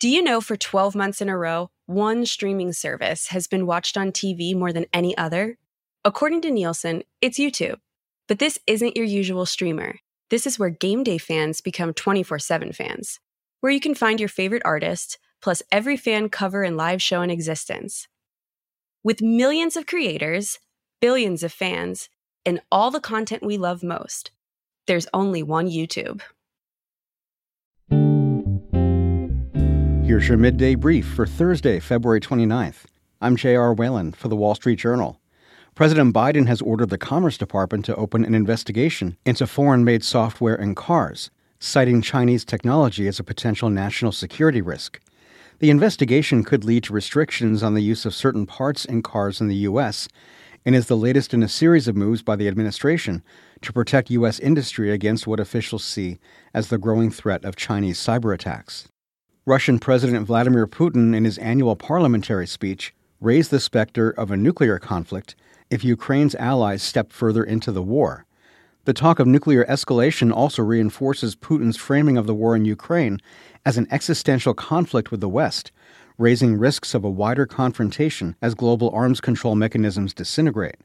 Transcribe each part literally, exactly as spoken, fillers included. Do you know for twelve months in a row, one streaming service has been watched on T V more than any other? According to Nielsen, it's YouTube. But this isn't your usual streamer. This is where game day fans become twenty-four seven fans, where you can find your favorite artists, plus every fan cover and live show in existence. With millions of creators, billions of fans, and all the content we love most, there's only one YouTube. Here's your Midday Brief for Thursday, February twenty-ninth. I'm J R. Whalen for the Wall Street Journal. President Biden has ordered the Commerce Department to open an investigation into foreign-made software in cars, citing Chinese technology as a potential national security risk. The investigation could lead to restrictions on the use of certain parts in cars in the U S and is the latest in a series of moves by the administration to protect U S industry against what officials see as the growing threat of Chinese cyber attacks. Russian President Vladimir Putin, in his annual parliamentary speech, raised the specter of a nuclear conflict if Ukraine's allies step further into the war. The talk of nuclear escalation also reinforces Putin's framing of the war in Ukraine as an existential conflict with the West, raising risks of a wider confrontation as global arms control mechanisms disintegrate.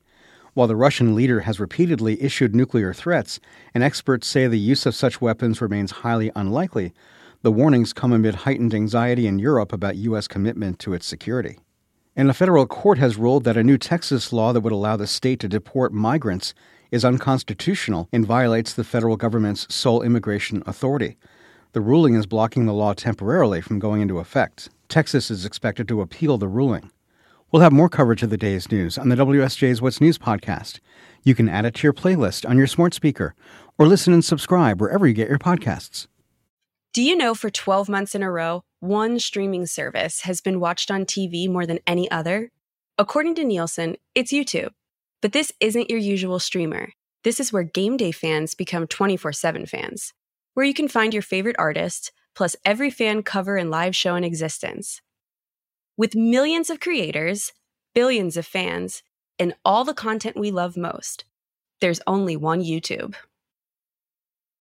While the Russian leader has repeatedly issued nuclear threats, and experts say the use of such weapons remains highly unlikely, the warnings come amid heightened anxiety in Europe about U S commitment to its security. And a federal court has ruled that a new Texas law that would allow the state to deport migrants is unconstitutional and violates the federal government's sole immigration authority. The ruling is blocking the law temporarily from going into effect. Texas is expected to appeal the ruling. We'll have more coverage of the day's news on the W S J's What's News podcast. You can add it to your playlist on your smart speaker or listen and subscribe wherever you get your podcasts. Do you know for twelve months in a row, one streaming service has been watched on T V more than any other? According to Nielsen, it's YouTube. But this isn't your usual streamer. This is where game day fans become twenty-four seven fans, where you can find your favorite artists, plus every fan cover and live show in existence. With millions of creators, billions of fans, and all the content we love most, there's only one YouTube.